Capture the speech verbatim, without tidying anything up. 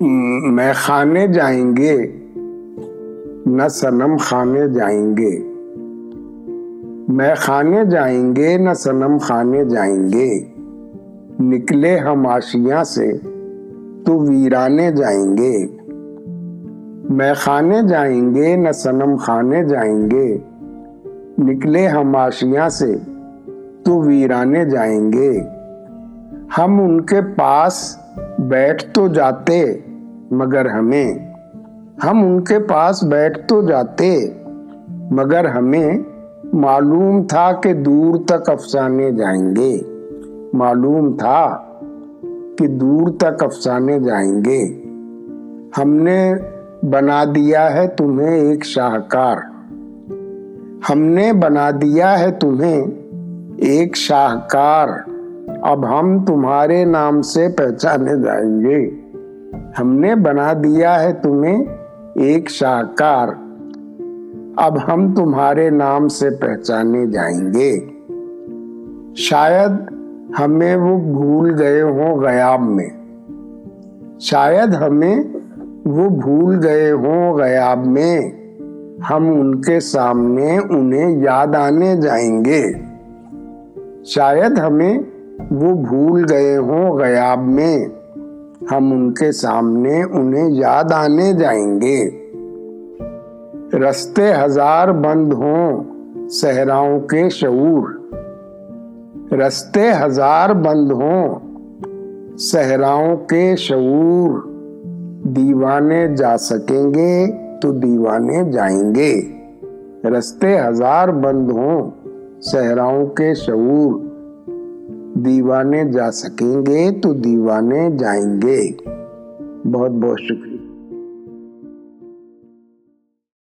میخانے جائیں گے نہ صنم خانے جائیں گے، میخانے جائیں گے نہ صنم خانے جائیں گے، نکلے ہم آشیاں سے تو ویرانے جائیں گے، میخانے جائیں گے نہ صنم خانے جائیں گے، نکلے ہم آشیاں سے تو ویرانے جائیں گے، ہم ان کے پاس بیٹھ تو جاتے مگر ہمیں، ہم ان کے پاس بیٹھ تو جاتے مگر ہمیں معلوم تھا کہ دور تک افسانے جائیں گے، معلوم تھا کہ دور تک افسانے جائیں گے، ہم نے بنا دیا ہے تمہیں ایک شاہکار، ہم نے بنا دیا ہے تمہیں ایک شاہکار، اب ہم تمہارے نام سے پہچانے جائیں گے، ہم نے بنا دیا ہے تمہیں ایک شاہکار، اب ہم تمہارے نام سے پہچانے جائیں گے، شاید ہمیں وہ بھول گئے ہوں غیاب میں، شاید ہمیں وہ بھول گئے ہوں غیاب میں، ہم ان کے سامنے انہیں یاد آنے جائیں گے، شاید ہمیں وہ بھول گئے ہوں غیاب میں، ہم ان کے سامنے انہیں یاد آنے جائیں گے، رستے ہزار بند ہوں صحراؤں کے شعور، رستے ہزار بند ہوں صحراؤں کے شعور، دیوانے جا سکیں گے تو دیوانے جائیں گے، رستے ہزار بند ہوں صحراؤں کے شعور، دیوانے جا سکیں گے تو دیوانے جائیں گے۔ بہت بہت شکریہ۔